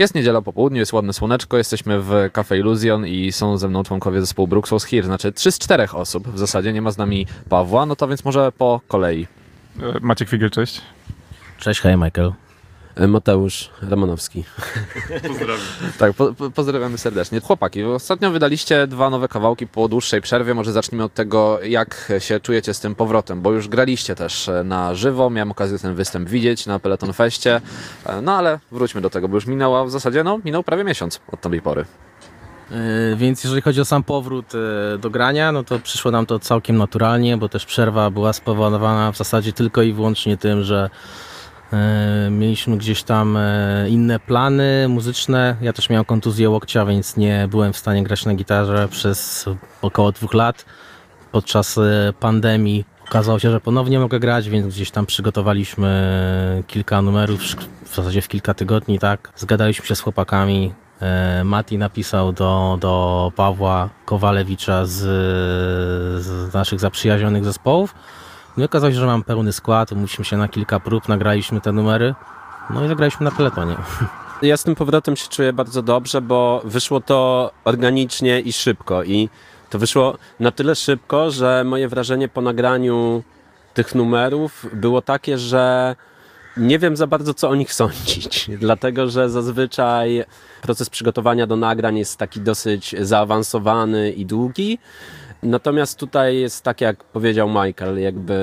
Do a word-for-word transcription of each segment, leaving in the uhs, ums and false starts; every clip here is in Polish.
Jest niedziela po południu, jest ładne słoneczko, jesteśmy w Cafe Illusion i są ze mną członkowie zespołu Brooks House Here, znaczy trzy z czterech osób w zasadzie, nie ma z nami Pawła, no to więc może po kolei. Maciek Figiel, cześć. Cześć, hej Michael. Mateusz Romanowski. Pozdrawiam. Tak, po, po, pozdrawiamy serdecznie. Chłopaki, ostatnio wydaliście dwa nowe kawałki po dłuższej przerwie. Może zacznijmy od tego, jak się czujecie z tym powrotem, bo już graliście też na żywo. Miałem okazję ten występ widzieć na Peloton Feście. No ale wróćmy do tego, bo już minęła w zasadzie, no minął prawie miesiąc od tej pory. Yy, więc jeżeli chodzi o sam powrót yy, do grania, no to przyszło nam to całkiem naturalnie, bo też przerwa była spowodowana w zasadzie tylko i wyłącznie tym, że mieliśmy gdzieś tam inne plany muzyczne. Ja też miałem kontuzję łokcia, więc nie byłem w stanie grać na gitarze przez około dwóch lat. Podczas pandemii okazało się, że ponownie mogę grać, więc gdzieś tam przygotowaliśmy kilka numerów, w zasadzie w kilka tygodni, tak. Zgadaliśmy się z chłopakami. Mati napisał do, do Pawła Kowalewicza z, z naszych zaprzyjaźnionych zespołów. No i okazało się, że mam pełny skład, musimy się na kilka prób, nagraliśmy te numery, no i zagraliśmy na Pelotonie. Ja z tym powrotem się czuję bardzo dobrze, bo wyszło to organicznie i szybko. I to wyszło na tyle szybko, że moje wrażenie po nagraniu tych numerów było takie, że nie wiem za bardzo, co o nich sądzić, dlatego że zazwyczaj proces przygotowania do nagrań jest taki dosyć zaawansowany i długi. Natomiast tutaj jest tak, jak powiedział Michael, jakby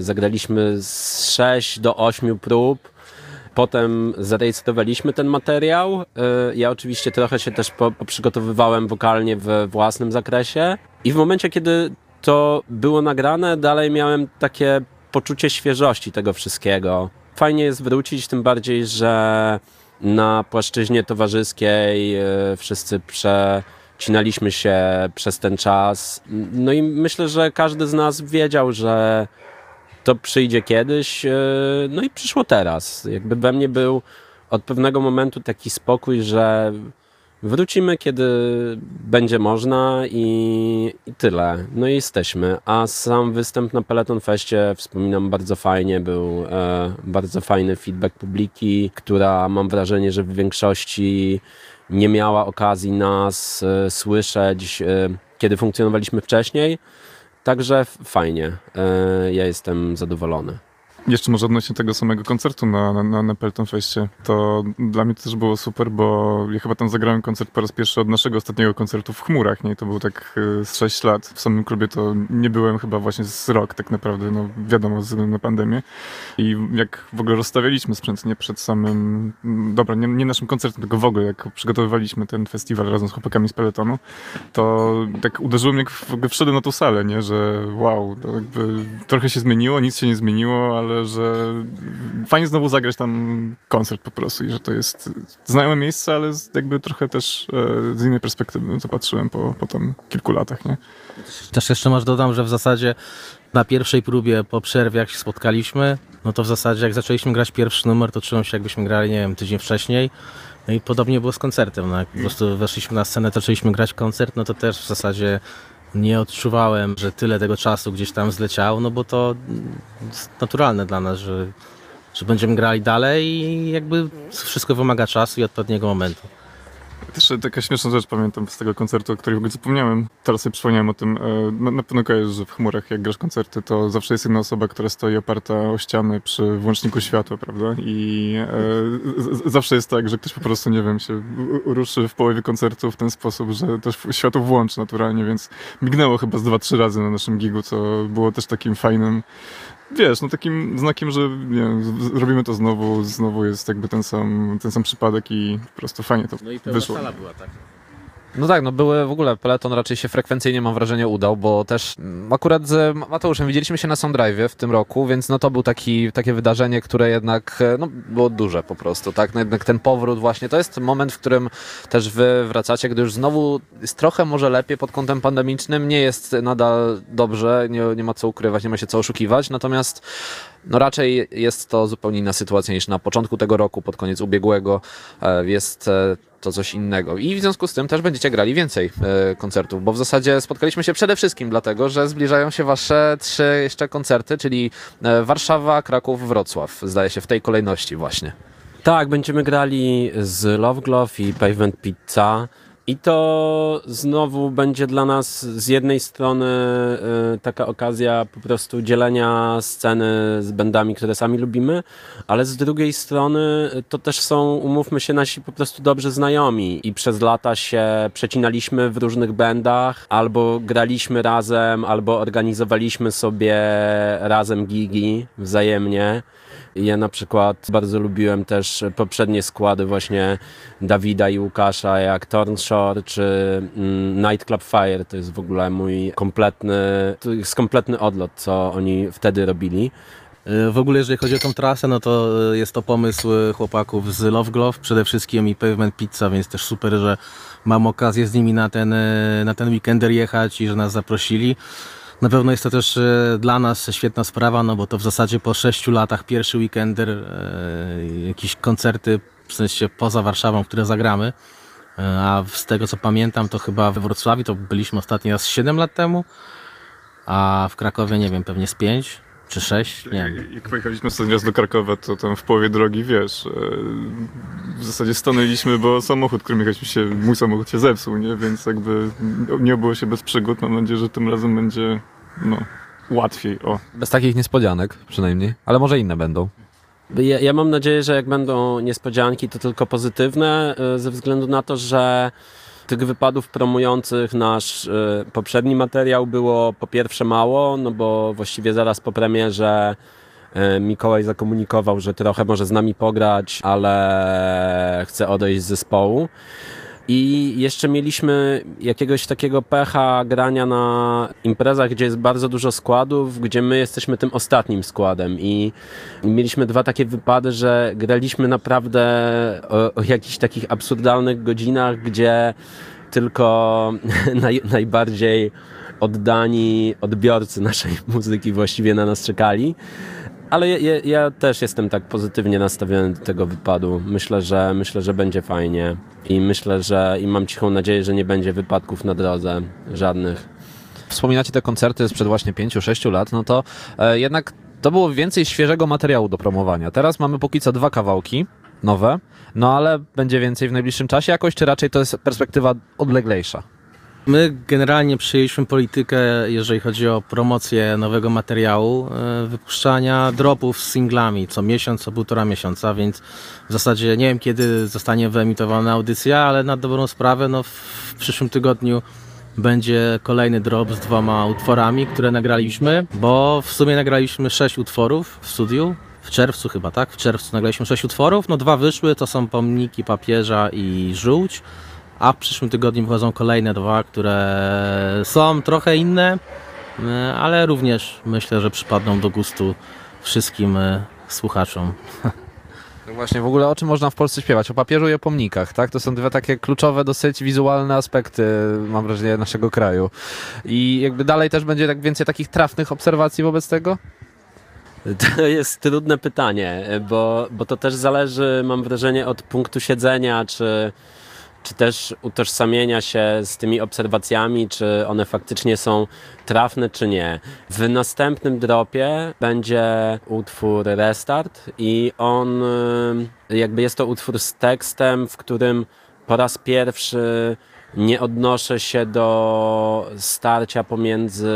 zagraliśmy z sześciu do ośmiu prób, potem zarejestrowaliśmy ten materiał. Ja oczywiście trochę się też poprzygotowywałem wokalnie we własnym zakresie i w momencie, kiedy to było nagrane, dalej miałem takie poczucie świeżości tego wszystkiego. Fajnie jest wrócić, tym bardziej, że na płaszczyźnie towarzyskiej wszyscy prze... Cinaliśmy się przez ten czas, no i myślę, że każdy z nas wiedział, że to przyjdzie kiedyś, no i przyszło teraz. Jakby we mnie był od pewnego momentu taki spokój, że wrócimy, kiedy będzie można i, i tyle. No i jesteśmy. A sam występ na Peloton Feście wspominam bardzo fajnie. Był e, bardzo fajny feedback publiki, która mam wrażenie, że w większości nie miała okazji nas e, słyszeć, e, kiedy funkcjonowaliśmy wcześniej. Także fajnie. E, ja jestem zadowolony. Jeszcze może odnośnie tego samego koncertu na, na, na Peloton Feście, to dla mnie to też było super, bo ja chyba tam zagrałem koncert po raz pierwszy od naszego ostatniego koncertu w Chmurach, nie? I to było tak z sześć lat. W samym klubie to nie byłem chyba właśnie z rok tak naprawdę, no wiadomo, ze względu na pandemię. I jak w ogóle rozstawialiśmy sprzęt, nie przed samym, dobra, nie, nie naszym koncertem, tylko w ogóle jak przygotowywaliśmy ten festiwal razem z chłopakami z Pelotonu, to tak uderzyło mnie, jak w ogóle wszedłem na tą salę, nie? Że wow, to jakby trochę się zmieniło, nic się nie zmieniło, ale że fajnie znowu zagrać tam koncert po prostu i że to jest znajome miejsce, ale jakby trochę też z innej perspektywy to patrzyłem po, po tam kilku latach, nie? Też jeszcze może dodam, że w zasadzie na pierwszej próbie po przerwie, jak się spotkaliśmy, no to w zasadzie jak zaczęliśmy grać pierwszy numer, to czułem się, jakbyśmy grali, nie wiem, tydzień wcześniej. No i podobnie było z koncertem, no jak po prostu weszliśmy na scenę, zaczęliśmy grać koncert, no to też w zasadzie nie odczuwałem, że tyle tego czasu gdzieś tam zleciało, no bo to jest naturalne dla nas, że, że będziemy grali dalej i jakby wszystko wymaga czasu i odpowiedniego momentu. Też taka śmieszna rzecz pamiętam z tego koncertu, o której w ogóle zapomniałem. Teraz sobie przypomniałem o tym. Na pewno kojarzysz, że w Chmurach jak grasz koncerty, to zawsze jest jedna osoba, która stoi oparta o ściany przy włączniku światła, prawda? I e, zawsze jest tak, że ktoś po prostu, nie wiem, się ruszy w połowie koncertu w ten sposób, że też światło włączy naturalnie, więc mignęło chyba z dwa, trzy razy na naszym gigu, co było też takim fajnym, wiesz, no takim znakiem, że nie wiem, robimy to znowu, znowu jest jakby ten sam, ten sam przypadek i po prostu fajnie to wyszło. No i pełna sala była, tak? No tak, no były w ogóle, Peloton raczej się frekwencyjnie, mam wrażenie, udał, bo też akurat z Mateuszem widzieliśmy się na Sound Drive w tym roku, więc no to był taki, takie wydarzenie, które jednak no, było duże po prostu, tak? No jednak ten powrót właśnie, to jest moment, w którym też wy wracacie, gdy już znowu jest trochę może lepiej pod kątem pandemicznym, nie jest nadal dobrze, nie, nie ma co ukrywać, nie ma się co oszukiwać, natomiast no raczej jest to zupełnie inna sytuacja niż na początku tego roku, pod koniec ubiegłego jest to coś innego i w związku z tym też będziecie grali więcej y, koncertów, bo w zasadzie spotkaliśmy się przede wszystkim dlatego, że zbliżają się wasze trzy jeszcze koncerty, czyli y, Warszawa, Kraków, Wrocław, zdaje się w tej kolejności właśnie. Tak, będziemy grali z Love Glove i Pavement Pizza. I to znowu będzie dla nas z jednej strony y, taka okazja po prostu dzielenia sceny z bandami, które sami lubimy, ale z drugiej strony to też są, umówmy się, nasi po prostu dobrzy znajomi i przez lata się przecinaliśmy w różnych bandach, albo graliśmy razem, albo organizowaliśmy sobie razem gigi wzajemnie. Ja na przykład bardzo lubiłem też poprzednie składy właśnie Dawida i Łukasza, jak Torn Shore czy Nightclub Fire. To jest w ogóle mój kompletny, to jest kompletny odlot, co oni wtedy robili. W ogóle jeżeli chodzi o tą trasę, no to jest to pomysł chłopaków z Love Glove przede wszystkim i Pavement Pizza, więc też super, że mam okazję z nimi na ten, na ten weekender jechać i że nas zaprosili. Na pewno jest to też dla nas świetna sprawa, no bo to w zasadzie po sześciu latach pierwszy weekender, jakieś koncerty, w sensie poza Warszawą, które zagramy. A z tego co pamiętam, to chyba we Wrocławiu to byliśmy ostatni raz siedem lat temu, a w Krakowie nie wiem, pewnie z pięć. Czy sześć? Nie. Jak pojechaliśmy ostatni raz do Krakowa, to tam w połowie drogi, wiesz, w zasadzie stanęliśmy, bo samochód, którym jechaliśmy się, mój samochód się zepsuł, nie? Więc jakby nie obyło się bez przygód. Mam nadzieję, że tym razem będzie, no, łatwiej. O. Bez takich niespodzianek przynajmniej, ale może inne będą. Ja, ja mam nadzieję, że jak będą niespodzianki, to tylko pozytywne, ze względu na to, że tych wypadów promujących nasz y, poprzedni materiał było po pierwsze mało, no bo właściwie zaraz po premierze y, Mikołaj zakomunikował, że trochę może z nami pograć, ale chce odejść z zespołu. I jeszcze mieliśmy jakiegoś takiego pecha grania na imprezach, gdzie jest bardzo dużo składów, gdzie my jesteśmy tym ostatnim składem i mieliśmy dwa takie wypady, że graliśmy naprawdę o, o jakichś takich absurdalnych godzinach, gdzie tylko naj, najbardziej oddani odbiorcy naszej muzyki właściwie na nas czekali. Ale ja, ja, ja też jestem tak pozytywnie nastawiony do tego wypadu. Myślę, że myślę, że będzie fajnie i myślę, że i mam cichą nadzieję, że nie będzie wypadków na drodze żadnych. Wspominacie te koncerty sprzed właśnie pięciu, sześciu lat, no to e, jednak to było więcej świeżego materiału do promowania. Teraz mamy póki co dwa kawałki nowe, no ale będzie więcej w najbliższym czasie jakoś, czy raczej to jest perspektywa odleglejsza? My generalnie przyjęliśmy politykę, jeżeli chodzi o promocję nowego materiału, wypuszczania dropów z singlami co miesiąc, co półtora miesiąca, więc w zasadzie nie wiem, kiedy zostanie wyemitowana audycja, ale na dobrą sprawę no, w przyszłym tygodniu będzie kolejny drop z dwoma utworami, które nagraliśmy, bo w sumie nagraliśmy sześć utworów w studiu. W czerwcu chyba, tak? W czerwcu nagraliśmy sześć utworów, no dwa wyszły, to są Pomniki Papieża i Żółć. A w przyszłym tygodniu wychodzą kolejne dwa, które są trochę inne, ale również myślę, że przypadną do gustu wszystkim słuchaczom. No właśnie, w ogóle o czym można w Polsce śpiewać? O papieżu i o pomnikach, tak? To są dwa takie kluczowe, dosyć wizualne aspekty, mam wrażenie, naszego kraju. I jakby dalej też będzie tak więcej takich trafnych obserwacji wobec tego? To jest trudne pytanie, bo, bo to też zależy, mam wrażenie, od punktu siedzenia, czy... czy też utożsamienia się z tymi obserwacjami, czy one faktycznie są trafne, czy nie. W następnym dropie będzie utwór Restart i on jakby jest to utwór z tekstem, w którym po raz pierwszy nie odnoszę się do starcia pomiędzy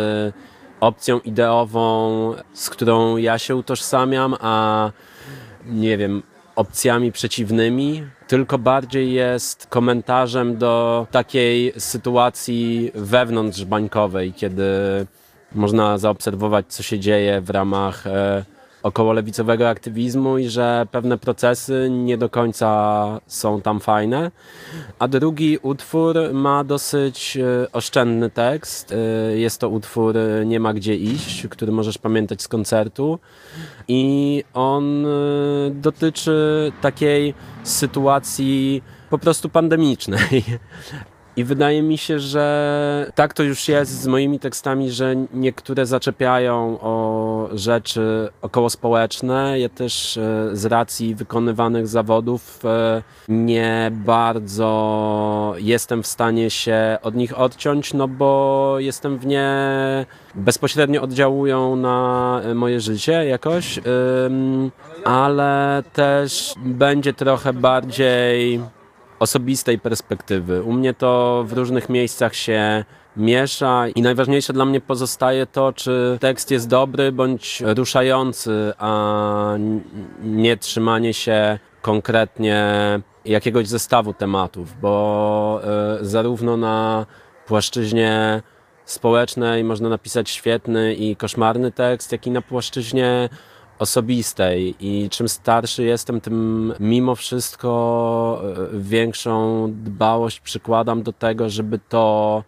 opcją ideową, z którą ja się utożsamiam, a nie wiem, opcjami przeciwnymi, tylko bardziej jest komentarzem do takiej sytuacji wewnątrzbańkowej, kiedy można zaobserwować, co się dzieje w ramach e, okołolewicowego aktywizmu i że pewne procesy nie do końca są tam fajne. A drugi utwór ma dosyć e, oszczędny tekst. E, jest to utwór Nie ma gdzie iść, który możesz pamiętać z koncertu. I on dotyczy takiej sytuacji po prostu pandemicznej. I wydaje mi się, że tak to już jest z moimi tekstami, że niektóre zaczepiają o rzeczy okołospołeczne. Ja też z racji wykonywanych zawodów nie bardzo jestem w stanie się od nich odciąć, no bo jestem w nie, bezpośrednio oddziałują na moje życie jakoś, ale też będzie trochę bardziej osobistej perspektywy. U mnie to w różnych miejscach się miesza i najważniejsze dla mnie pozostaje to, czy tekst jest dobry bądź ruszający, a nie trzymanie się konkretnie jakiegoś zestawu tematów, bo zarówno na płaszczyźnie społecznej można napisać świetny i koszmarny tekst, jak i na płaszczyźnie osobistej, i czym starszy jestem, tym mimo wszystko większą dbałość przykładam do tego, żeby to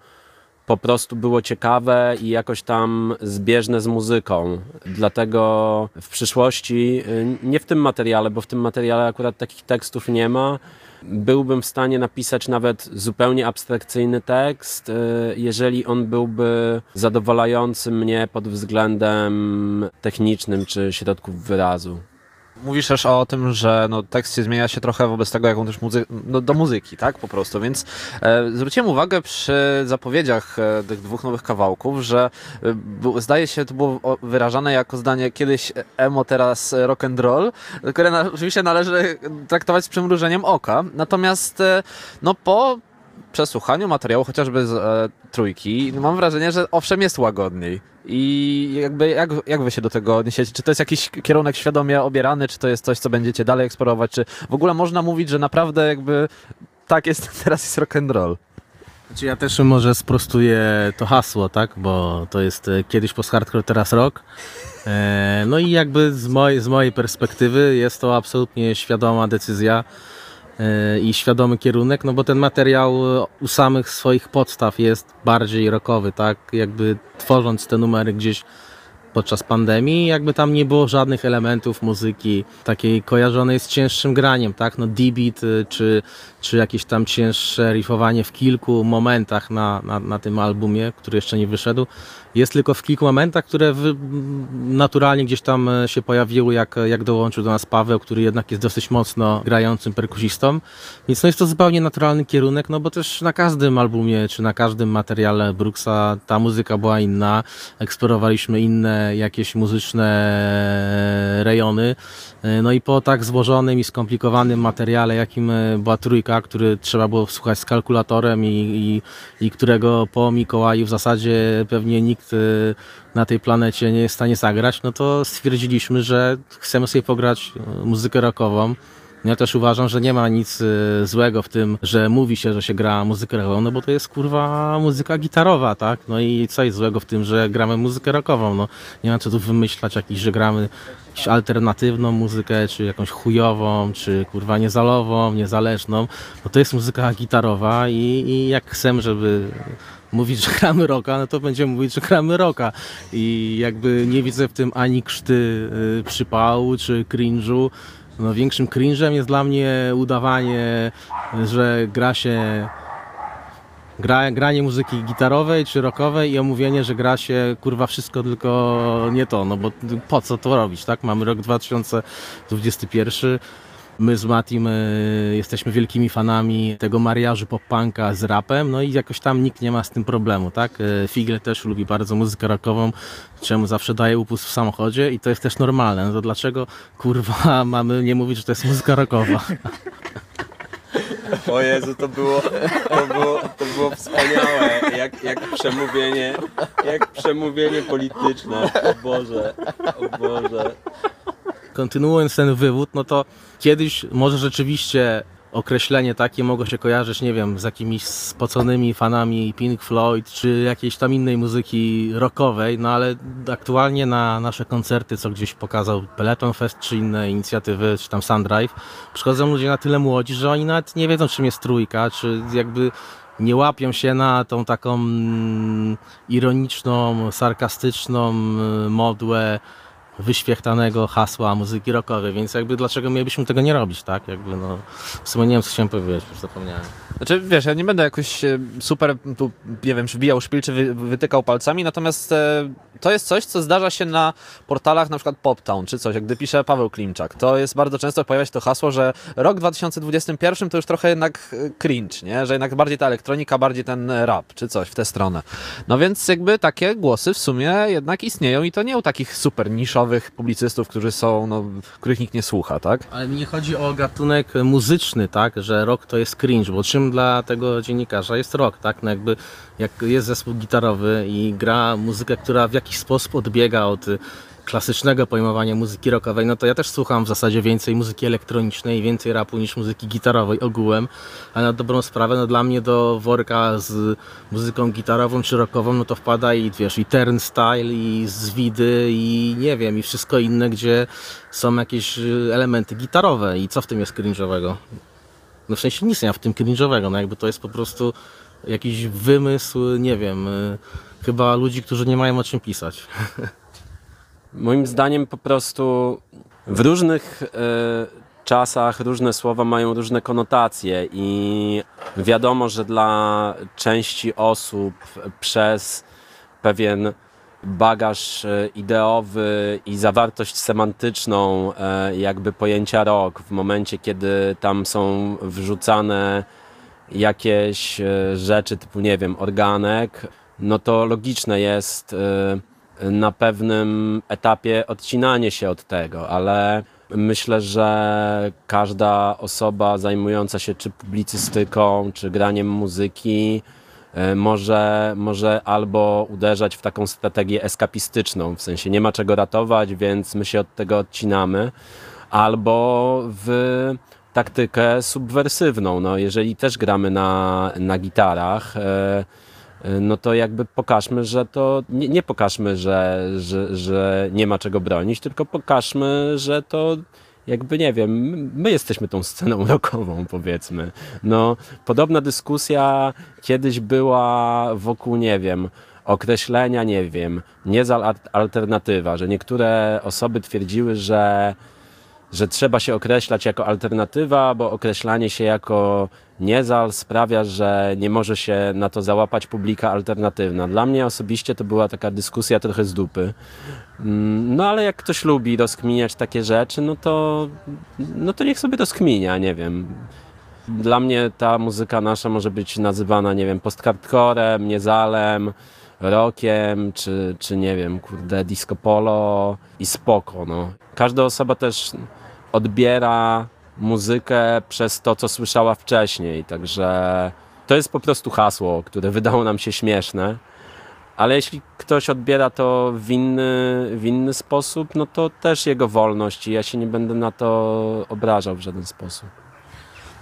po prostu było ciekawe i jakoś tam zbieżne z muzyką. Dlatego w przyszłości, nie w tym materiale, bo w tym materiale akurat takich tekstów nie ma, byłbym w stanie napisać nawet zupełnie abstrakcyjny tekst, jeżeli on byłby zadowalający mnie pod względem technicznym czy środków wyrazu. Mówisz też o tym, że no, tekst się zmienia się trochę wobec tego, jaką też muzy no, do muzyki, tak, po prostu, więc e, zwróciłem uwagę przy zapowiedziach e, tych dwóch nowych kawałków, że e, zdaje się, to było wyrażane jako zdanie kiedyś emo, teraz rock and roll, które na, oczywiście należy traktować z przymrużeniem oka, natomiast e, no po przesłuchaniu materiału, chociażby z e, trójki, no, mam wrażenie, że owszem jest łagodniej. I jakby jak, jak wy się do tego odniesiecie? Czy to jest jakiś kierunek świadomie obierany, czy to jest coś, co będziecie dalej eksplorować, czy w ogóle można mówić, że naprawdę jakby tak jest, teraz jest rock and roll? Znaczy ja też może sprostuję to hasło, tak, bo to jest kiedyś post-hardcore, teraz rock. E, no i jakby z mojej, z mojej perspektywy jest to absolutnie świadoma decyzja e, i świadomy kierunek, no bo ten materiał u samych swoich podstaw jest bardziej rockowy, tak, jakby tworząc te numery gdzieś podczas pandemii, jakby tam nie było żadnych elementów muzyki takiej kojarzonej z cięższym graniem, tak, no D-beat czy, czy jakieś tam cięższe riffowanie w kilku momentach na, na, na tym albumie, który jeszcze nie wyszedł, jest tylko w kilku momentach, które w, naturalnie gdzieś tam się pojawiły, jak, jak dołączył do nas Paweł, który jednak jest dosyć mocno grającym perkusistą, więc no jest to zupełnie naturalny kierunek, no bo też na każdym albumie, czy na każdym materiale Brooksa ta muzyka była inna, eksplorowaliśmy inne jakieś muzyczne rejony. No i po tak złożonym i skomplikowanym materiale, jakim była trójka, który trzeba było słuchać z kalkulatorem i, i, i którego po Mikołaju w zasadzie pewnie nikt na tej planecie nie jest w stanie zagrać, no to stwierdziliśmy, że chcemy sobie pograć muzykę rockową. Ja też uważam, że nie ma nic złego w tym, że mówi się, że się gra muzykę rockową, no bo to jest kurwa muzyka gitarowa, tak? No i co jest złego w tym, że gramy muzykę rockową, no nie ma co tu wymyślać jakiś, że gramy jakąś alternatywną muzykę, czy jakąś chujową, czy kurwa niezalową, niezależną, bo to jest muzyka gitarowa i, i jak chcemy, żeby mówić, że gramy rocka, no to będziemy mówić, że gramy rocka. I jakby nie widzę w tym ani krzty y, przypału, czy cringe'u. No, większym cringe'em jest dla mnie udawanie, że gra się gra, granie muzyki gitarowej czy rockowej i omówienie, że gra się kurwa wszystko, tylko nie to, no bo po co to robić, tak? Mamy rok dwa tysiące dwudziesty pierwszy. My z Matim jesteśmy wielkimi fanami tego mariażu pop-punka z rapem, no i jakoś tam nikt nie ma z tym problemu, tak? Figiel też lubi bardzo muzykę rockową, czemu zawsze daje upust w samochodzie i to jest też normalne. No to dlaczego, kurwa, mamy nie mówić, że to jest muzyka rockowa? O Jezu, to było, to było, to było wspaniałe, jak, jak, przemówienie, jak przemówienie polityczne, o Boże, o Boże. Kontynuując ten wywód, no to kiedyś może rzeczywiście określenie takie mogło się kojarzyć, nie wiem, z jakimiś spoconymi fanami Pink Floyd czy jakiejś tam innej muzyki rockowej, no ale aktualnie na nasze koncerty, co gdzieś pokazał Peloton Fest czy inne inicjatywy, czy tam Sound Drive, przychodzą ludzie na tyle młodzi, że oni nawet nie wiedzą, czym jest trójka, czy jakby nie łapią się na tą taką ironiczną, sarkastyczną modłę wyświechtanego hasła muzyki rockowej, więc jakby dlaczego mielibyśmy tego nie robić, tak? Jakby no, w sumie nie wiem, co chciałem powiedzieć, już zapomniałem. Znaczy, wiesz, ja nie będę jakoś super, tu, nie wiem, czy wbijał szpil, czy wy, wytykał palcami, natomiast e, to jest coś, co zdarza się na portalach na przykład Poptown, czy coś, jak gdy pisze Paweł Klimczak, to jest bardzo często pojawia się to hasło, że rok dwa tysiące dwudziesty pierwszy to już trochę jednak cringe, nie? Że jednak bardziej ta elektronika, bardziej ten rap, czy coś w tę stronę. No więc jakby takie głosy w sumie jednak istnieją i to nie u takich super niszowych publicystów, którzy są, no, których nikt nie słucha, tak? Ale mi nie chodzi o gatunek muzyczny, tak, że rock to jest cringe, bo czym dla tego dziennikarza jest rock, tak? No jakby, jak jest zespół gitarowy i gra muzykę, która w jakiś sposób odbiega od klasycznego pojmowania muzyki rockowej, no to ja też słucham w zasadzie więcej muzyki elektronicznej, więcej rapu niż muzyki gitarowej ogółem, a na dobrą sprawę, no dla mnie do worka z muzyką gitarową czy rockową, no to wpada i wiesz, i Turnstile, i Zwidy, i nie wiem, i wszystko inne, gdzie są jakieś elementy gitarowe i co w tym jest cringe'owego? No w sensie nic nie ma w tym cringe'owego, no jakby to jest po prostu jakiś wymysł, nie wiem, chyba ludzi, którzy nie mają o czym pisać. Moim zdaniem po prostu w różnych y, czasach różne słowa mają różne konotacje i wiadomo, że dla części osób przez pewien bagaż ideowy i zawartość semantyczną y, jakby pojęcia rock w momencie, kiedy tam są wrzucane jakieś y, rzeczy typu, nie wiem, organek, no to logiczne jest y, na pewnym etapie odcinanie się od tego, ale myślę, że każda osoba zajmująca się czy publicystyką, czy graniem muzyki może, może albo uderzać w taką strategię eskapistyczną, w sensie nie ma czego ratować, więc my się od tego odcinamy, albo w taktykę subwersywną. No, jeżeli też gramy na, na gitarach, no to jakby pokażmy, że to, nie, nie pokażmy, że, że, że nie ma czego bronić, tylko pokażmy, że to jakby, nie wiem, my jesteśmy tą sceną rockową, powiedzmy. No, podobna dyskusja kiedyś była wokół, nie wiem, określenia, nie wiem, niezal alternatywa, że niektóre osoby twierdziły, że że trzeba się określać jako alternatywa, bo określanie się jako niezal sprawia, że nie może się na to załapać publika alternatywna. Dla mnie osobiście to była taka dyskusja trochę z dupy. No ale jak ktoś lubi rozkminiać takie rzeczy, no to, no to niech sobie rozkminia, nie wiem. Dla mnie ta muzyka nasza może być nazywana, nie wiem, post-hardcorem, niezalem, rockiem, czy, czy nie wiem, kurde, disco polo i spoko, no. Każda osoba też odbiera muzykę przez to, co słyszała wcześniej, także to jest po prostu hasło, które wydało nam się śmieszne, ale jeśli ktoś odbiera to w inny, w inny sposób, no to też jego wolność i ja się nie będę na to obrażał w żaden sposób.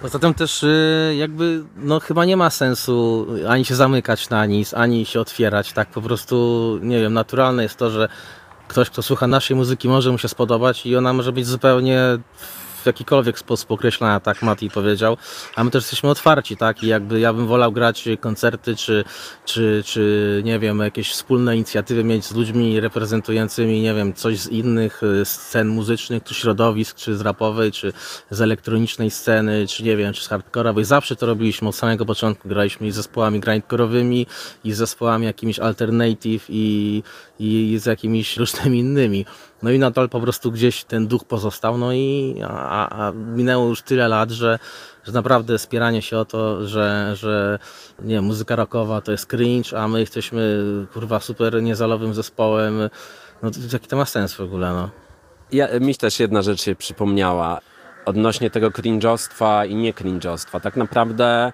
Poza tym też jakby no chyba nie ma sensu ani się zamykać na nic, ani się otwierać, tak po prostu, nie wiem, naturalne jest to, że ktoś, kto słucha naszej muzyki, może mu się spodobać i ona może być zupełnie w jakikolwiek sposób określana, tak Mati powiedział, a my też jesteśmy otwarci, tak, i jakby ja bym wolał grać koncerty, czy, czy, czy nie wiem, jakieś wspólne inicjatywy mieć z ludźmi reprezentującymi, nie wiem, coś z innych scen muzycznych, czy środowisk, czy z rapowej, czy z elektronicznej sceny, czy nie wiem, czy z hardkorowej, zawsze to robiliśmy od samego początku, graliśmy i z zespołami grindkorowymi, i z zespołami jakimiś alternative, i, i z jakimiś różnymi innymi. No i nadal po prostu gdzieś ten duch pozostał, no i a, a minęło już tyle lat, że, że naprawdę spieranie się o to, że, że nie wiem, muzyka rockowa to jest cringe, a my jesteśmy kurwa super niezalowym zespołem, no to, jaki to ma sens w ogóle, no. Ja, mi też jedna rzecz się przypomniała odnośnie tego cringe'ostwa i nie cringe'ostwa. Tak naprawdę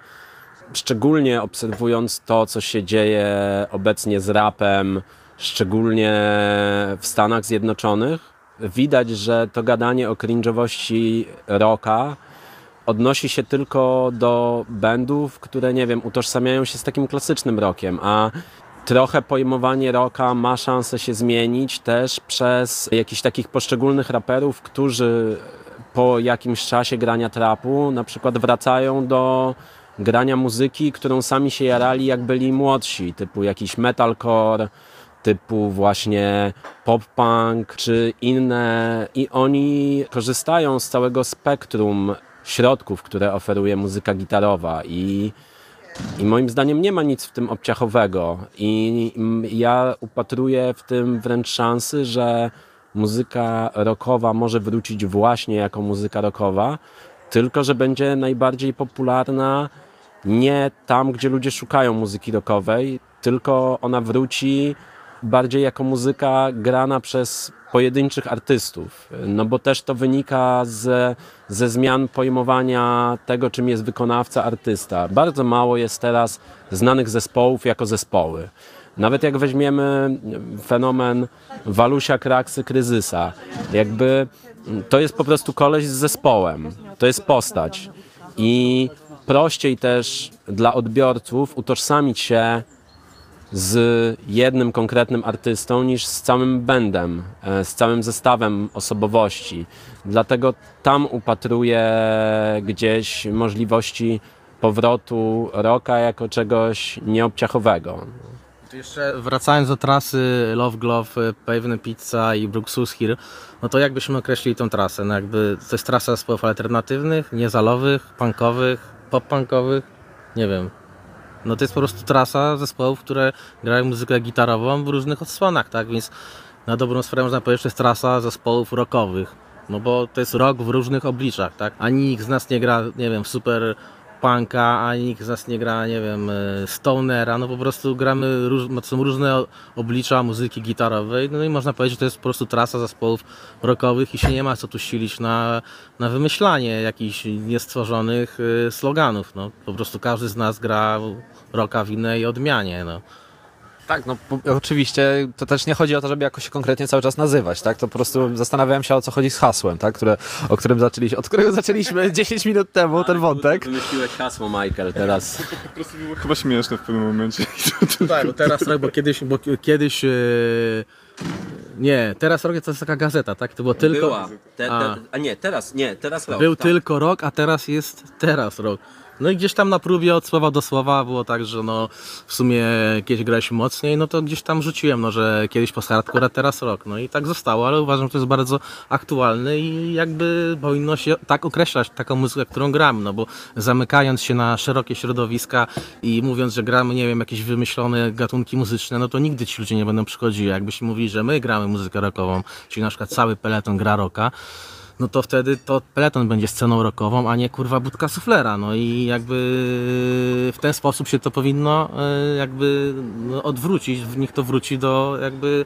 szczególnie obserwując to, co się dzieje obecnie z rapem, szczególnie w Stanach Zjednoczonych, widać, że to gadanie o cringe'owości rocka odnosi się tylko do bandów, które, nie wiem, utożsamiają się z takim klasycznym rockiem, a trochę pojmowanie rocka ma szansę się zmienić też przez jakichś takich poszczególnych raperów, którzy po jakimś czasie grania trapu na przykład wracają do grania muzyki, którą sami się jarali, jak byli młodsi, typu jakiś metalcore, typu właśnie pop-punk czy inne i oni korzystają z całego spektrum środków, które oferuje muzyka gitarowa i I moim zdaniem nie ma nic w tym obciachowego i ja upatruję w tym wręcz szansy, że muzyka rockowa może wrócić właśnie jako muzyka rockowa, tylko że będzie najbardziej popularna nie tam, gdzie ludzie szukają muzyki rockowej, tylko ona wróci bardziej jako muzyka grana przez pojedynczych artystów, no bo też to wynika z, ze zmian pojmowania tego, czym jest wykonawca, artysta. Bardzo mało jest teraz znanych zespołów jako zespoły. Nawet jak weźmiemy fenomen Walusia, Kraksy, Kryzysa, jakby to jest po prostu koleś z zespołem, to jest postać i prościej też dla odbiorców utożsamić się z jednym konkretnym artystą niż z całym bandem, z całym zestawem osobowości. Dlatego tam upatruję gdzieś możliwości powrotu rocka jako czegoś nieobciachowego. Jeszcze wracając do trasy Love Glove, Pavement Pizza i Brooks House Here, no to jakbyśmy określili tą trasę? No jakby to jest trasa zespołów alternatywnych, niezalowych, punkowych, pop-punkowych, nie wiem. No to jest po prostu trasa zespołów, które grają muzykę gitarową w różnych odsłonach, tak? Więc na dobrą sprawę można powiedzieć, że jest trasa zespołów rockowych. No bo to jest rock w różnych obliczach, tak? Ani nikt z nas nie gra, nie wiem, super punka, ani nikt z nas nie gra, nie wiem, stonera. No po prostu gramy, róż, no to są różne oblicza muzyki gitarowej. No i można powiedzieć, że to jest po prostu trasa zespołów rockowych i się nie ma co tu silić na, na wymyślanie jakichś niestworzonych sloganów. No po prostu każdy z nas gra rocka w innej odmianie. No. Tak, no oczywiście, to też nie chodzi o to, żeby jakoś się konkretnie cały czas nazywać, tak? To po prostu zastanawiałem się, o co chodzi z hasłem, tak? Które, o którym zaczęliśmy, od którego zaczęliśmy dziesięć minut temu, ten wątek. Wymyśliłeś hasło, Michael, teraz. Po prostu było chyba śmieszne w pewnym momencie. Tak, bo teraz tak, bo kiedyś, bo kiedyś... Yy... Nie, Teraz Rock to jest taka gazeta, tak? To było tylko... Była. Te, te, a. a nie, teraz, nie, Teraz Rock. Był tak. Tylko Rock, a teraz jest Teraz Rock. No i gdzieś tam na próbie od słowa do słowa było tak, że no w sumie kiedyś grałeś mocniej, no to gdzieś tam rzuciłem, no że kiedyś post hardcore, a teraz rock. No i tak zostało, ale uważam, że to jest bardzo aktualne i jakby powinno się tak określać taką muzykę, którą gramy, no bo zamykając się na szerokie środowiska i mówiąc, że gramy, nie wiem, jakieś wymyślone gatunki muzyczne, no to nigdy ci ludzie nie będą przychodzili. Jakbyśmy mówili, że my gramy muzykę rockową, czyli na przykład cały peleton gra rocka, no to wtedy to peleton będzie sceną rockową, a nie kurwa budka suflera, no i jakby w ten sposób się to powinno jakby odwrócić, niech to wróci do jakby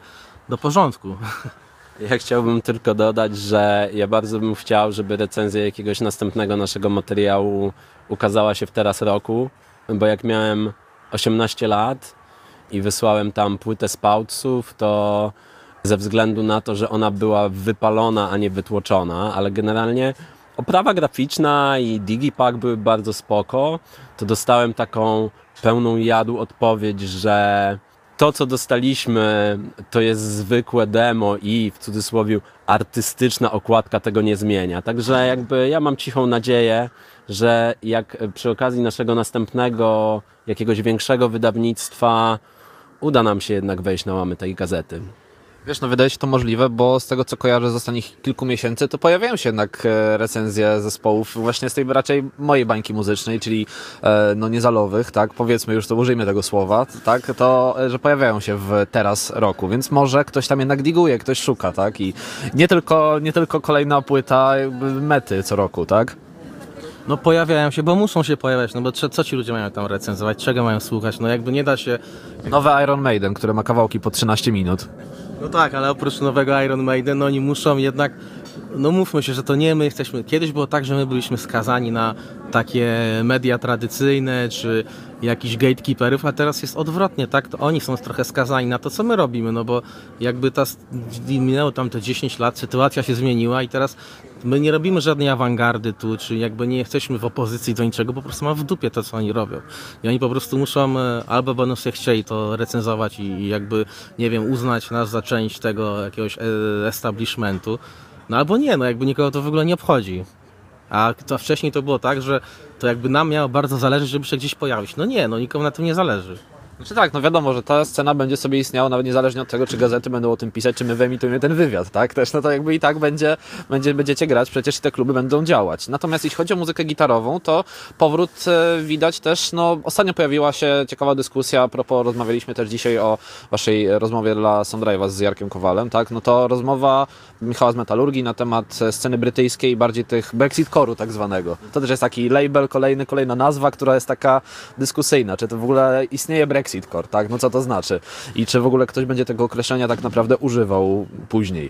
do porządku. Ja chciałbym tylko dodać, że ja bardzo bym chciał, żeby recenzja jakiegoś następnego naszego materiału ukazała się w Teraz Roku, bo jak miałem osiemnaście lat i wysłałem tam płytę Spoutsów, to ze względu na to, że ona była wypalona, a nie wytłoczona, ale generalnie oprawa graficzna i digipack były bardzo spoko, to dostałem taką pełną jadu odpowiedź, że to, co dostaliśmy, to jest zwykłe demo i w cudzysłowie artystyczna okładka tego nie zmienia. Także jakby ja mam cichą nadzieję, że jak przy okazji naszego następnego jakiegoś większego wydawnictwa uda nam się jednak wejść na łamy tej gazety. Wiesz, no wydaje się to możliwe, bo z tego co kojarzę z ostatnich kilku miesięcy, to pojawiają się jednak recenzje zespołów właśnie z tej raczej mojej bańki muzycznej, czyli no niezalowych, tak, powiedzmy już to, użyjmy tego słowa, tak, to, że pojawiają się w Teraz Roku, więc może ktoś tam jednak diguje, ktoś szuka, tak, i nie tylko, nie tylko kolejna płyta mety co roku, tak. No pojawiają się, bo muszą się pojawiać, no bo co ci ludzie mają tam recenzować, czego mają słuchać, no jakby nie da się... Nowe Iron Maiden, które ma kawałki po trzynaście minut. No tak, ale oprócz nowego Iron Maiden, no oni muszą jednak, no mówmy się, że to nie my jesteśmy, kiedyś było tak, że my byliśmy skazani na takie media tradycyjne, czy jakichś gatekeeperów, a teraz jest odwrotnie, tak, to oni są trochę skazani na to, co my robimy, no bo jakby ta, minęło tam te dziesięć lat, sytuacja się zmieniła i teraz my nie robimy żadnej awangardy tu, czy jakby nie jesteśmy w opozycji do niczego, po prostu mam w dupie to, co oni robią. I oni po prostu muszą, albo będą się chcieli to recenzować i jakby, nie wiem, uznać nas za część tego jakiegoś establishmentu, no albo nie, no jakby nikogo to w ogóle nie obchodzi. A to wcześniej to było tak, że to jakby nam miało bardzo zależeć, żeby się gdzieś pojawić. No nie, no nikomu na tym nie zależy. Znaczy tak, no wiadomo, że ta scena będzie sobie istniała nawet niezależnie od tego, czy gazety będą o tym pisać, czy my wyemitujemy ten wywiad, tak? Też no to jakby i tak będzie, będzie, będziecie grać, przecież i te kluby będą działać. Natomiast jeśli chodzi o muzykę gitarową, to powrót widać też, no ostatnio pojawiła się ciekawa dyskusja, a propos, rozmawialiśmy też dzisiaj o waszej rozmowie dla Sound Drive'a z Jarkiem Kowalem, tak? No to rozmowa Michała z Metalurgii na temat sceny brytyjskiej, bardziej tych Brexit Core'u tak zwanego. To też jest taki label, kolejny, kolejna nazwa, która jest taka dyskusyjna, czy to w ogóle istnieje Brexit Core, tak? No co to znaczy? I czy w ogóle ktoś będzie tego określenia tak naprawdę używał później?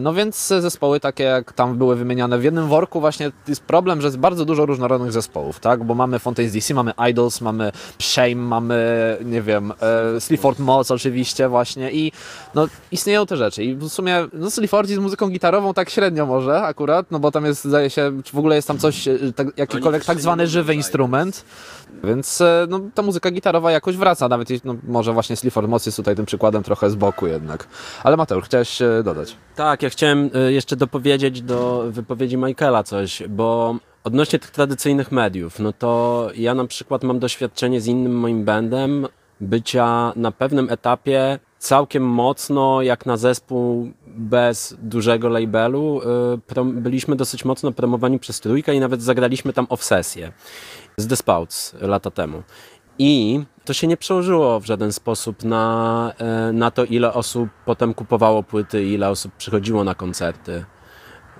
No więc zespoły takie jak tam były wymieniane w jednym worku, właśnie jest problem, że jest bardzo dużo różnorodnych zespołów, tak? Bo mamy Fontaines D C, mamy Idles, mamy Shame, mamy, nie wiem, e, Sleaford Mods oczywiście właśnie i no istnieją te rzeczy i w sumie no, Sleafordzi z muzyką gitarową tak średnio może akurat, no bo tam jest, zdaje się, w ogóle jest tam coś, tak, jakikolwiek tak zwany żywy instrument, więc no, ta muzyka gitarowa jakoś wraca, nawet no, może właśnie Sleaford Mods jest tutaj tym przykładem trochę z boku jednak. Ale Mateusz, chciałeś dodać? Tak, ja chciałem jeszcze dopowiedzieć do wypowiedzi Michaela coś, bo odnośnie tych tradycyjnych mediów, no to ja na przykład mam doświadczenie z innym moim bandem bycia na pewnym etapie całkiem mocno, jak na zespół bez dużego labelu, byliśmy dosyć mocno promowani przez Trójkę i nawet zagraliśmy tam Obsesję z Despouts lata temu. I to się nie przełożyło w żaden sposób na, na to, ile osób potem kupowało płyty i ile osób przychodziło na koncerty.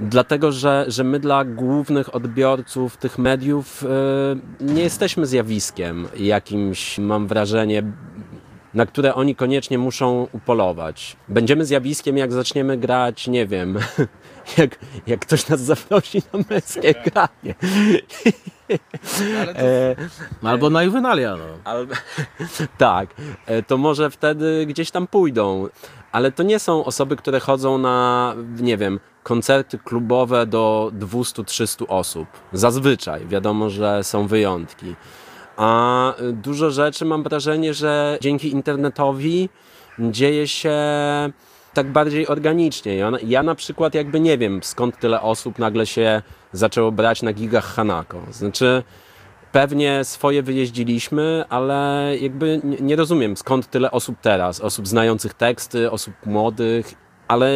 Dlatego, że, że my dla głównych odbiorców tych mediów nie jesteśmy zjawiskiem jakimś, mam wrażenie, na które oni koniecznie muszą upolować. Będziemy zjawiskiem, jak zaczniemy grać, nie wiem, jak, jak ktoś nas zaprosi na męskie granie. Ale to... e, albo na juwenalia, no. Albo... Tak, to może wtedy gdzieś tam pójdą. Ale to nie są osoby, które chodzą na, nie wiem, koncerty klubowe do dwieście trzysta osób. Zazwyczaj, wiadomo, że są wyjątki. A dużo rzeczy mam wrażenie, że dzięki internetowi dzieje się tak bardziej organicznie. Ja, ja na przykład jakby nie wiem, skąd tyle osób nagle się zaczęło brać na gigach Hanako. Znaczy pewnie swoje wyjeździliśmy, ale jakby nie rozumiem, skąd tyle osób teraz. Osób znających teksty, osób młodych, ale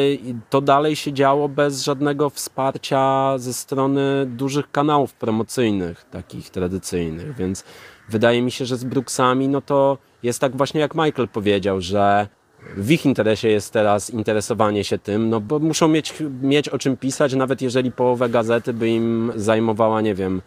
to dalej się działo bez żadnego wsparcia ze strony dużych kanałów promocyjnych, takich tradycyjnych, więc wydaje mi się, że z Brooksami no to jest tak właśnie jak Michael powiedział, że w ich interesie jest teraz interesowanie się tym, no bo muszą mieć, mieć o czym pisać, nawet jeżeli połowę gazety by im zajmowała, nie wiem,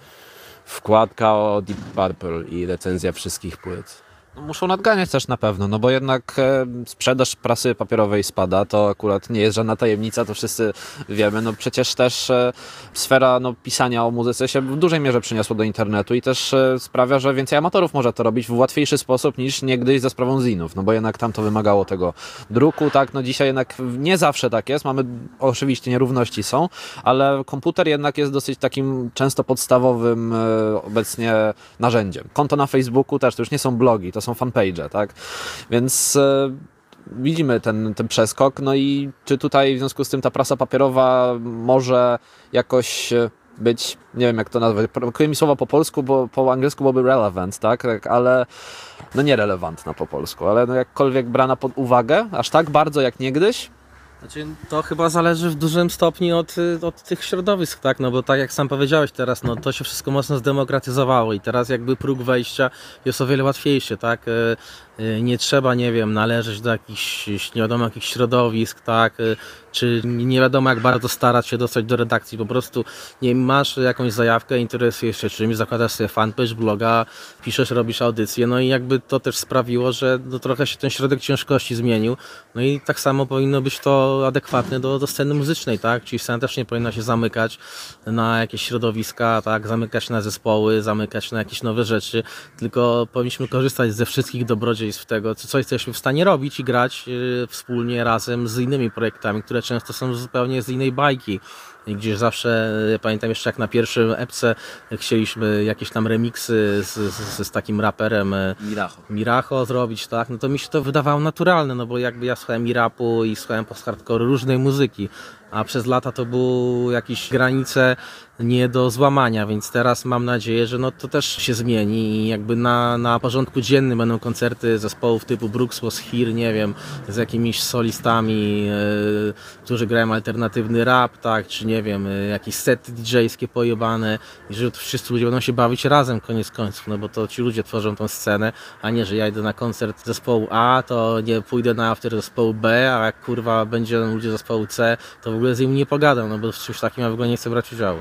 wkładka o Deep Purple i recenzja wszystkich płyt. No muszą nadganiać też na pewno, no bo jednak e, sprzedaż prasy papierowej spada, to akurat nie jest żadna tajemnica, to wszyscy wiemy, no przecież też e, sfera no, pisania o muzyce się w dużej mierze przyniosła do internetu i też e, sprawia, że więcej amatorów może to robić w łatwiejszy sposób niż niegdyś za sprawą zinów, no bo jednak tam to wymagało tego druku, tak, no dzisiaj jednak nie zawsze tak jest, mamy, oczywiście nierówności są, ale komputer jednak jest dosyć takim często podstawowym e, obecnie narzędziem. Konto na Facebooku też, to już nie są blogi, to są fanpage'e, tak? Więc yy, widzimy ten, ten przeskok. No i czy tutaj w związku z tym ta prasa papierowa może jakoś być, nie wiem jak to nazwać, brakuje mi słowa po polsku, bo po angielsku byłoby relevant, tak? tak ale no nie relevantna po polsku, ale no jakkolwiek brana pod uwagę, aż tak bardzo jak niegdyś. Znaczy, to chyba zależy w dużym stopniu od, od tych środowisk, tak? No bo tak jak sam powiedziałeś teraz, no to się wszystko mocno zdemokratyzowało i teraz jakby próg wejścia jest o wiele łatwiejszy, tak? Nie trzeba, nie wiem, należeć do jakichś, nie wiadomo, jakichś środowisk, tak? Czy nie wiadomo jak bardzo starać się dostać do redakcji, po prostu nie wiem, masz jakąś zajawkę, interesujesz się czymś, zakładasz sobie fanpage, bloga, piszesz, robisz audycję, no i jakby to też sprawiło, że no, trochę się ten środek ciężkości zmienił, no i tak samo powinno być to adekwatne do, do sceny muzycznej, tak, czyli scena też nie powinna się zamykać na jakieś środowiska, tak, zamykać na zespoły, zamykać na jakieś nowe rzeczy, tylko powinniśmy korzystać ze wszystkich dobrodziejstw tego, co jesteśmy w stanie robić i grać yy, wspólnie, razem z innymi projektami, które często są zupełnie z innej bajki. Gdzieś zawsze, pamiętam jeszcze jak na pierwszym epce chcieliśmy jakieś tam remiksy z, z, z takim raperem Miracho. Miracho zrobić, tak? No to mi się to wydawało naturalne, no bo jakby ja słuchałem i rapu i słuchałem post-hardcore różnej muzyki, a przez lata to były jakieś granice nie do złamania, więc teraz mam nadzieję, że no to też się zmieni i jakby na, na porządku dziennym będą koncerty zespołów typu Brooks House Here, nie wiem, z jakimiś solistami, yy, którzy grają alternatywny rap, tak, czy nie wiem, yy, jakieś sety didżejskie pojebane i że wszyscy ludzie będą się bawić razem koniec końców, no bo to ci ludzie tworzą tą scenę, a nie, że ja idę na koncert zespołu A, to nie pójdę na after zespołu B, a jak kurwa będzie ludzie zespołu C, to w ogóle z nim nie pogadam, no bo w czymś takim ja w ogóle nie chcę brać udziału.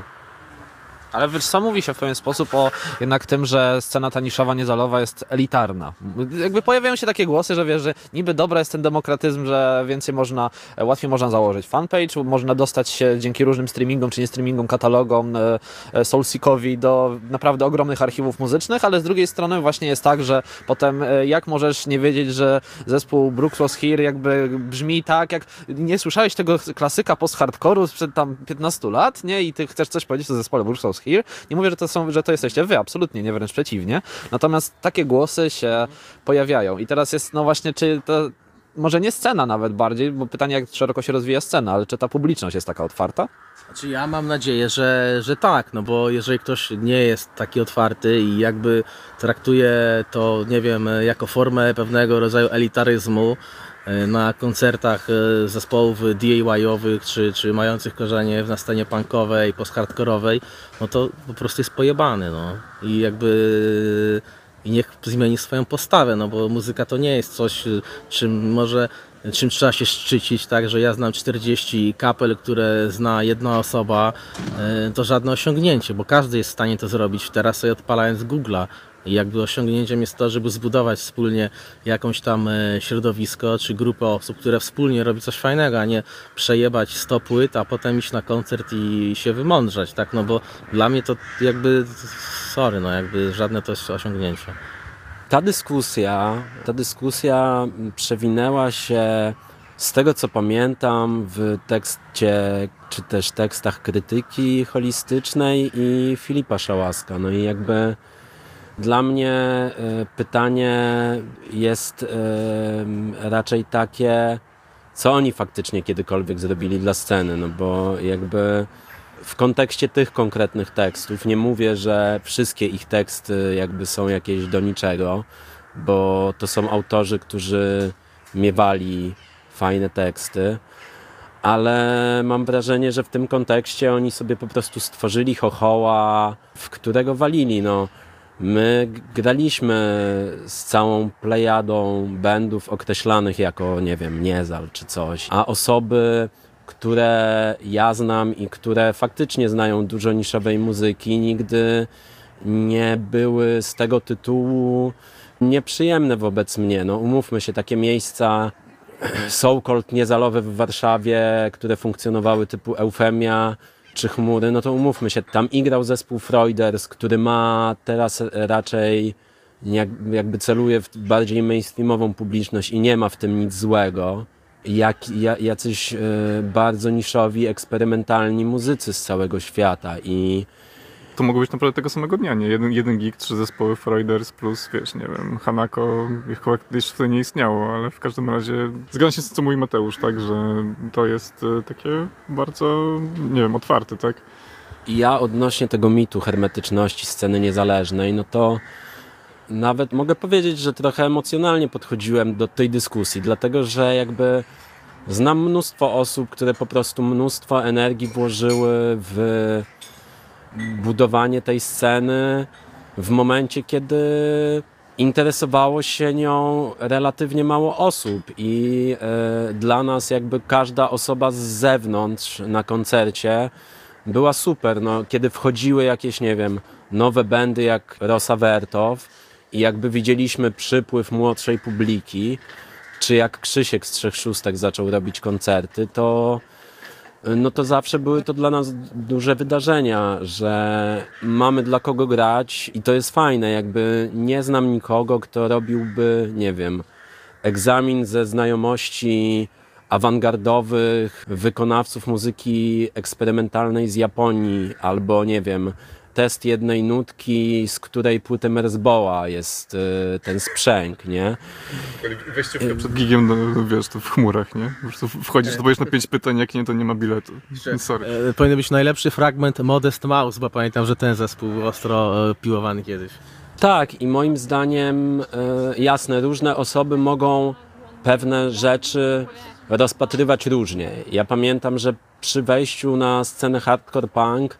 Ale wiesz co, mówi się w pewien sposób o jednak tym, że scena ta niszowa, niezalowa jest elitarna. Jakby pojawiają się takie głosy, że wiesz, że niby dobra jest ten demokratyzm, że więcej można, łatwiej można założyć fanpage, można dostać się dzięki różnym streamingom czy nie streamingom, katalogom, soulseekowi do naprawdę ogromnych archiwów muzycznych, ale z drugiej strony właśnie jest tak, że potem jak możesz nie wiedzieć, że zespół Brooks House Here jakby brzmi tak, jak nie słyszałeś tego klasyka post-hardcore'u sprzed tam piętnastu lat, nie? I ty chcesz coś powiedzieć o zespole Brooks House Here. Nie mówię, że to, są, że to jesteście wy, absolutnie nie, wręcz przeciwnie. Natomiast takie głosy się pojawiają. I teraz jest, no właśnie, czy to, może nie scena nawet bardziej, bo pytanie, jak szeroko się rozwija scena, ale czy ta publiczność jest taka otwarta? Znaczy ja mam nadzieję, że, że tak, no bo jeżeli ktoś nie jest taki otwarty i jakby traktuje to, nie wiem, jako formę pewnego rodzaju elitaryzmu, na koncertach zespołów D I Y-owych, czy, czy mających korzenie na scenie punkowej, post-hardkorowej, no to po prostu jest pojebany, no. I jakby... I niech zmieni swoją postawę, no bo muzyka to nie jest coś, czym może... czym trzeba się szczycić, tak, że ja znam czterdzieści kapel, które zna jedna osoba, to żadne osiągnięcie, bo każdy jest w stanie to zrobić teraz sobie odpalając Google'a. I jakby osiągnięciem jest to, żeby zbudować wspólnie jakąś tam środowisko czy grupę osób, które wspólnie robi coś fajnego, a nie przejebać sto płyt, a potem iść na koncert i się wymądrzać, tak, no bo dla mnie to jakby, sorry, no jakby żadne to jest osiągnięcie. Ta dyskusja, ta dyskusja przewinęła się, z tego co pamiętam, w tekście czy też tekstach krytyki holistycznej i Filipa Szałaska. No i jakby dla mnie pytanie jest raczej takie, co oni faktycznie kiedykolwiek zrobili dla sceny, no bo jakby w kontekście tych konkretnych tekstów, nie mówię, że wszystkie ich teksty jakby są jakieś do niczego, bo to są autorzy, którzy miewali fajne teksty, ale mam wrażenie, że w tym kontekście oni sobie po prostu stworzyli chochoła, w którego walili. No, my graliśmy z całą plejadą bandów określanych jako, nie wiem, niezal czy coś, a osoby, które ja znam i które faktycznie znają dużo niszowej muzyki, nigdy nie były z tego tytułu nieprzyjemne wobec mnie. No, umówmy się, takie miejsca so-called niezalowe w Warszawie, które funkcjonowały typu Eufemia czy Chmury, no to umówmy się, tam i grał zespół Freuders, który ma teraz raczej jakby celuje w bardziej mainstreamową publiczność i nie ma w tym nic złego. Jak, jacyś bardzo niszowi, eksperymentalni muzycy z całego świata i... To mogło być naprawdę tego samego dnia, nie? Jeden, jeden gig, trzy zespoły Freuders plus, wiesz, nie wiem, Hanako, chyba jeszcze wtedy nie istniało, ale w każdym razie zgadzam się z tym, co mówi Mateusz, tak, że to jest takie bardzo, nie wiem, otwarte, tak? Ja odnośnie tego mitu hermetyczności sceny niezależnej, no to nawet mogę powiedzieć, że trochę emocjonalnie podchodziłem do tej dyskusji, dlatego że jakby znam mnóstwo osób, które po prostu mnóstwo energii włożyły w budowanie tej sceny w momencie, kiedy interesowało się nią relatywnie mało osób i yy, dla nas jakby każda osoba z zewnątrz na koncercie była super. No, kiedy wchodziły jakieś, nie wiem, nowe bandy jak Rosa Wertow i jakby widzieliśmy przypływ młodszej publiki, czy jak Krzysiek z Trzech Szóstek zaczął robić koncerty, to no to zawsze były to dla nas duże wydarzenia, że mamy dla kogo grać i to jest fajne. Jakby nie znam nikogo, kto robiłby, nie wiem, egzamin ze znajomości awangardowych wykonawców muzyki eksperymentalnej z Japonii albo, nie wiem, test jednej nutki, z której płyty Merzbowa jest y, ten sprzęg, nie? Wejściówka przed gigiem, no, wiesz, to w chmurach, nie? Po prostu wchodzisz, to boisz na pięć pytań, jak nie, to nie ma biletu. Sorry. Powinien być najlepszy fragment Modest Mouse, bo pamiętam, że ten zespół ostro piłowany kiedyś. Tak, i moim zdaniem y, jasne, różne osoby mogą pewne rzeczy rozpatrywać różnie. Ja pamiętam, że przy wejściu na scenę hardcore punk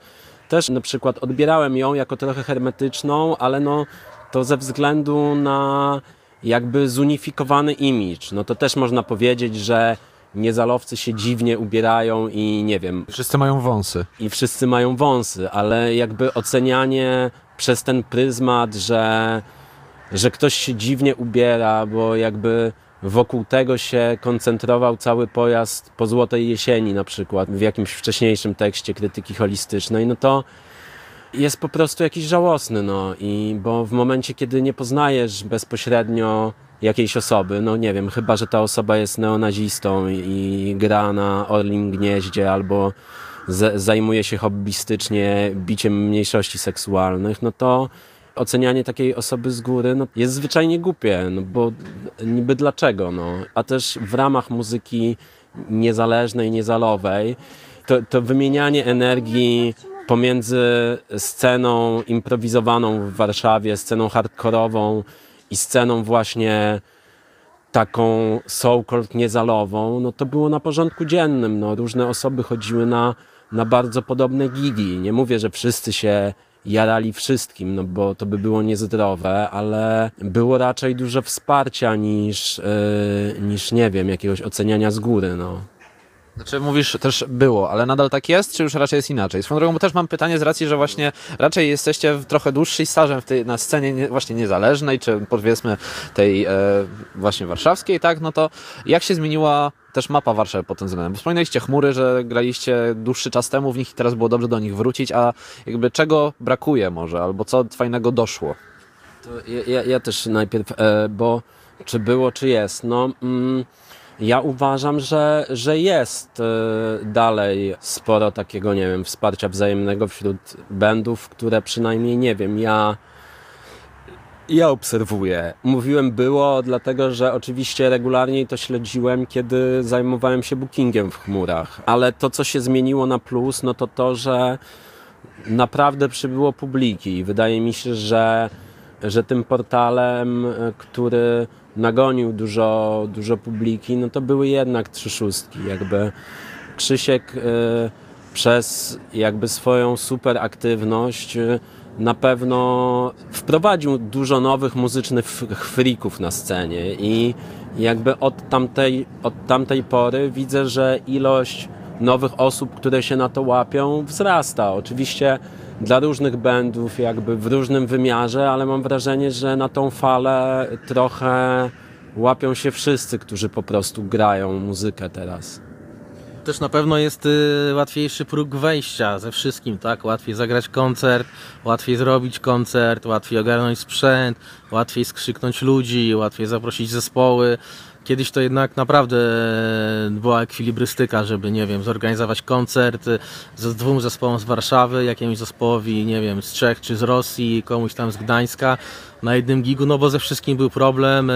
też na przykład odbierałem ją jako trochę hermetyczną, ale no to ze względu na jakby zunifikowany imidż. No to też można powiedzieć, że niezalowcy się dziwnie ubierają i nie wiem. Wszyscy mają wąsy. I wszyscy mają wąsy, ale jakby ocenianie przez ten pryzmat, że, że ktoś się dziwnie ubiera, bo jakby wokół tego się koncentrował cały pojazd po Złotej Jesieni na przykład, w jakimś wcześniejszym tekście krytyki holistycznej, no to jest po prostu jakiś żałosny, no i bo w momencie, kiedy nie poznajesz bezpośrednio jakiejś osoby, no nie wiem, chyba że ta osoba jest neonazistą i gra na Orlim Gnieździe albo zajmuje się hobbystycznie biciem mniejszości seksualnych, no to ocenianie takiej osoby z góry no, jest zwyczajnie głupie, no bo niby dlaczego, no. A też w ramach muzyki niezależnej, niezalowej, to, to wymienianie energii pomiędzy sceną improwizowaną w Warszawie, sceną hardkorową i sceną właśnie taką so-called niezalową, no to było na porządku dziennym, no. Różne osoby chodziły na, na bardzo podobne gigi. Nie mówię, że wszyscy się jarali wszystkim, no bo to by było niezdrowe, ale było raczej dużo wsparcia niż, yy, niż nie wiem, jakiegoś oceniania z góry, no. Znaczy mówisz też było, ale nadal tak jest, czy już raczej jest inaczej? Swoją drogą, bo też mam pytanie z racji, że właśnie raczej jesteście w trochę dłuższej stażem w tej, na scenie nie, właśnie niezależnej, czy powiedzmy tej e, właśnie warszawskiej, tak? No to jak się zmieniła też mapa Warszawy pod tym względem? Bo wspominaliście Chmury, że graliście dłuższy czas temu w nich i teraz było dobrze do nich wrócić, a jakby czego brakuje może, albo co fajnego doszło? To ja, ja, ja też najpierw, e, bo czy było, czy jest, no... Mm. Ja uważam, że, że jest dalej sporo takiego, nie wiem, wsparcia wzajemnego wśród bandów, które przynajmniej, nie wiem, ja, ja obserwuję. Mówiłem było, dlatego że oczywiście regularnie to śledziłem, kiedy zajmowałem się bookingiem w Chmurach, ale to, co się zmieniło na plus, no to to, że naprawdę przybyło publiki i wydaje mi się, że, że tym portalem, który nagonił dużo, dużo publiki, no to były jednak Trzy Szóstki, jakby Krzysiek y, przez jakby swoją super aktywność y, na pewno wprowadził dużo nowych muzycznych freaków na scenie i jakby od tamtej, od tamtej pory widzę, że ilość nowych osób, które się na to łapią, wzrasta. Oczywiście dla różnych bandów jakby w różnym wymiarze, ale mam wrażenie, że na tą falę trochę łapią się wszyscy, którzy po prostu grają muzykę teraz. Też na pewno jest y, łatwiejszy próg wejścia ze wszystkim, tak? Łatwiej zagrać koncert, łatwiej zrobić koncert, łatwiej ogarnąć sprzęt, łatwiej skrzyknąć ludzi, łatwiej zaprosić zespoły. Kiedyś to jednak naprawdę była ekwilibrystyka, żeby, nie wiem, zorganizować koncert z dwóm zespołom z Warszawy, jakiemuś zespołowi, nie wiem, z Czech czy z Rosji, komuś tam z Gdańska na jednym gigu, no bo ze wszystkim był problem.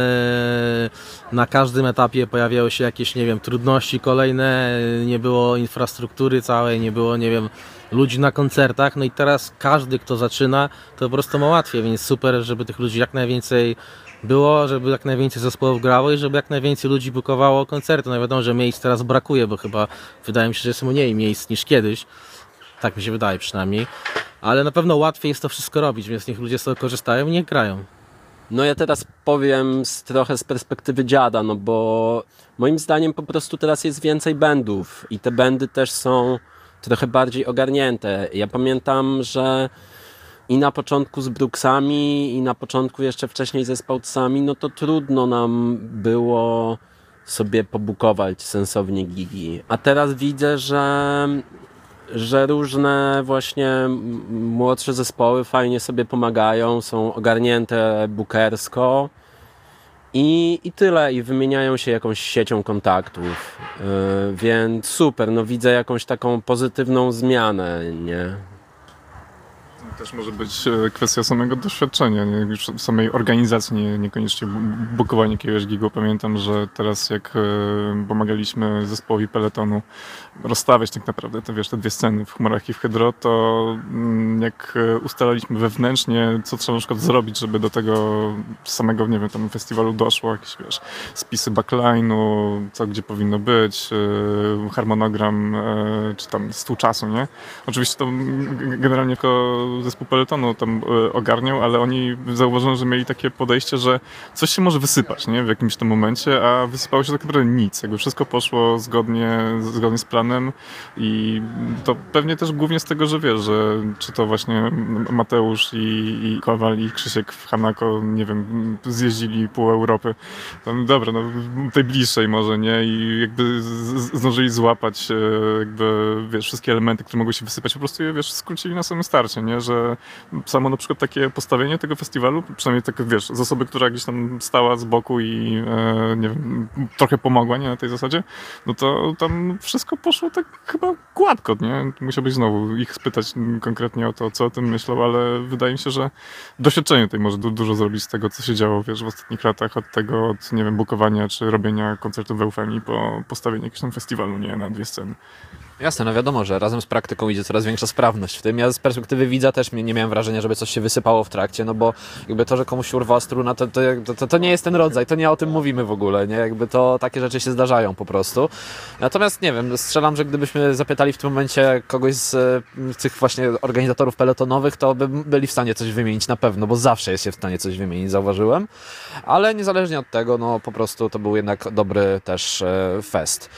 Na każdym etapie pojawiały się jakieś, nie wiem, trudności kolejne, nie było infrastruktury całej, nie było, nie wiem, ludzi na koncertach, no i teraz każdy, kto zaczyna, to po prostu ma łatwiej, więc super, żeby tych ludzi jak najwięcej było, żeby jak najwięcej zespołów grało i żeby jak najwięcej ludzi bookowało koncerty. No wiadomo, że miejsc teraz brakuje, bo chyba wydaje mi się, że jest mniej miejsc niż kiedyś. Tak mi się wydaje przynajmniej. Ale na pewno łatwiej jest to wszystko robić, więc niech ludzie z tego korzystają i niech grają. No ja teraz powiem z, trochę z perspektywy dziada, no bo moim zdaniem po prostu teraz jest więcej bandów i te bandy też są trochę bardziej ogarnięte. Ja pamiętam, że i na początku z Brooksami, i na początku jeszcze wcześniej ze Spoutsami, no to trudno nam było sobie pobukować sensownie gigi. A teraz widzę, że, że różne właśnie młodsze zespoły fajnie sobie pomagają, są ogarnięte bookersko i, i tyle. I wymieniają się jakąś siecią kontaktów. Yy, więc super, no widzę jakąś taką pozytywną zmianę, nie? Też może być kwestia samego doświadczenia, nie? Już samej organizacji, nie, niekoniecznie bukowanie jakiegoś gigu. Pamiętam, że teraz jak pomagaliśmy zespołowi Pelotonu rozstawiać tak naprawdę te, wiesz, te dwie sceny w Chmurach i w Hydro, to jak ustalaliśmy wewnętrznie, co trzeba na przykład zrobić, żeby do tego samego, nie wiem, tam festiwalu doszło, jakieś, wiesz, spisy backline'u, co gdzie powinno być, harmonogram, czy tam stół czasu, nie? Oczywiście to generalnie jako zespół Pelotonu tam ogarniał, ale oni zauważyli, że mieli takie podejście, że coś się może wysypać, nie? W jakimś tam momencie, a wysypało się tak naprawdę nic. Jakby wszystko poszło zgodnie, zgodnie z planem i to pewnie też głównie z tego, że wiesz, że czy to właśnie Mateusz i, i Kowal i Krzysiek w Hanako, nie wiem, zjeździli pół Europy. Tam, dobra, no tej bliższej może, nie? I jakby zdążyli złapać jakby, wiesz, wszystkie elementy, które mogły się wysypać, po prostu je, wiesz, skrócili na samym starcie, nie? Że samo na przykład takie postawienie tego festiwalu, przynajmniej tak, wiesz, z osoby, która gdzieś tam stała z boku i e, nie wiem, trochę pomogła, nie, na tej zasadzie, no to tam wszystko poszło tak chyba gładko, nie? Musiałbyś znowu ich spytać konkretnie o to, co o tym myślą, ale wydaje mi się, że doświadczenie tutaj może du- dużo zrobić z tego, co się działo, wiesz, w ostatnich latach, od tego, od, nie wiem, bukowania czy robienia koncertów w Eufemii po postawieniu jakiegoś tam festiwalu, nie, na dwie sceny. Jasne, no wiadomo, że razem z praktyką idzie coraz większa sprawność w tym. Ja z perspektywy widza też nie miałem wrażenia, żeby coś się wysypało w trakcie, no bo jakby to, że komuś urwała struna, to, to, to, to nie jest ten rodzaj, to nie o tym mówimy w ogóle, nie? Jakby to takie rzeczy się zdarzają po prostu. Natomiast nie wiem, strzelam, że gdybyśmy zapytali w tym momencie kogoś z tych właśnie organizatorów pelotonowych, to by byli w stanie coś wymienić na pewno, bo zawsze jest się w stanie coś wymienić, zauważyłem. Ale niezależnie od tego, no po prostu to był jednak dobry też fest.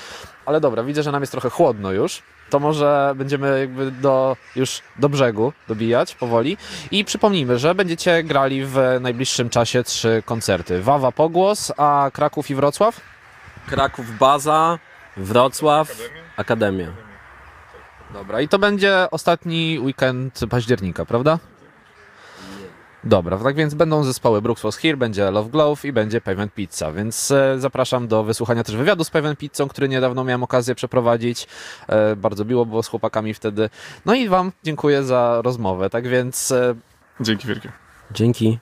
Ale dobra, widzę, że nam jest trochę chłodno już. To może będziemy jakby do, już do brzegu dobijać powoli. I przypomnijmy, że będziecie grali w najbliższym czasie trzy koncerty. Wawa, Pogłos, a Kraków i Wrocław? Kraków Baza, Wrocław, Akademia. Akademia. Dobra, i to będzie ostatni weekend października, prawda? Dobra, tak więc będą zespoły Brooks House Here, będzie Love Glove i będzie Pavement Pizza, więc zapraszam do wysłuchania też wywiadu z Pavement Pizzą, który niedawno miałem okazję przeprowadzić. Bardzo miło było z chłopakami wtedy. No i wam dziękuję za rozmowę, tak więc... Dzięki wielkie. Dzięki.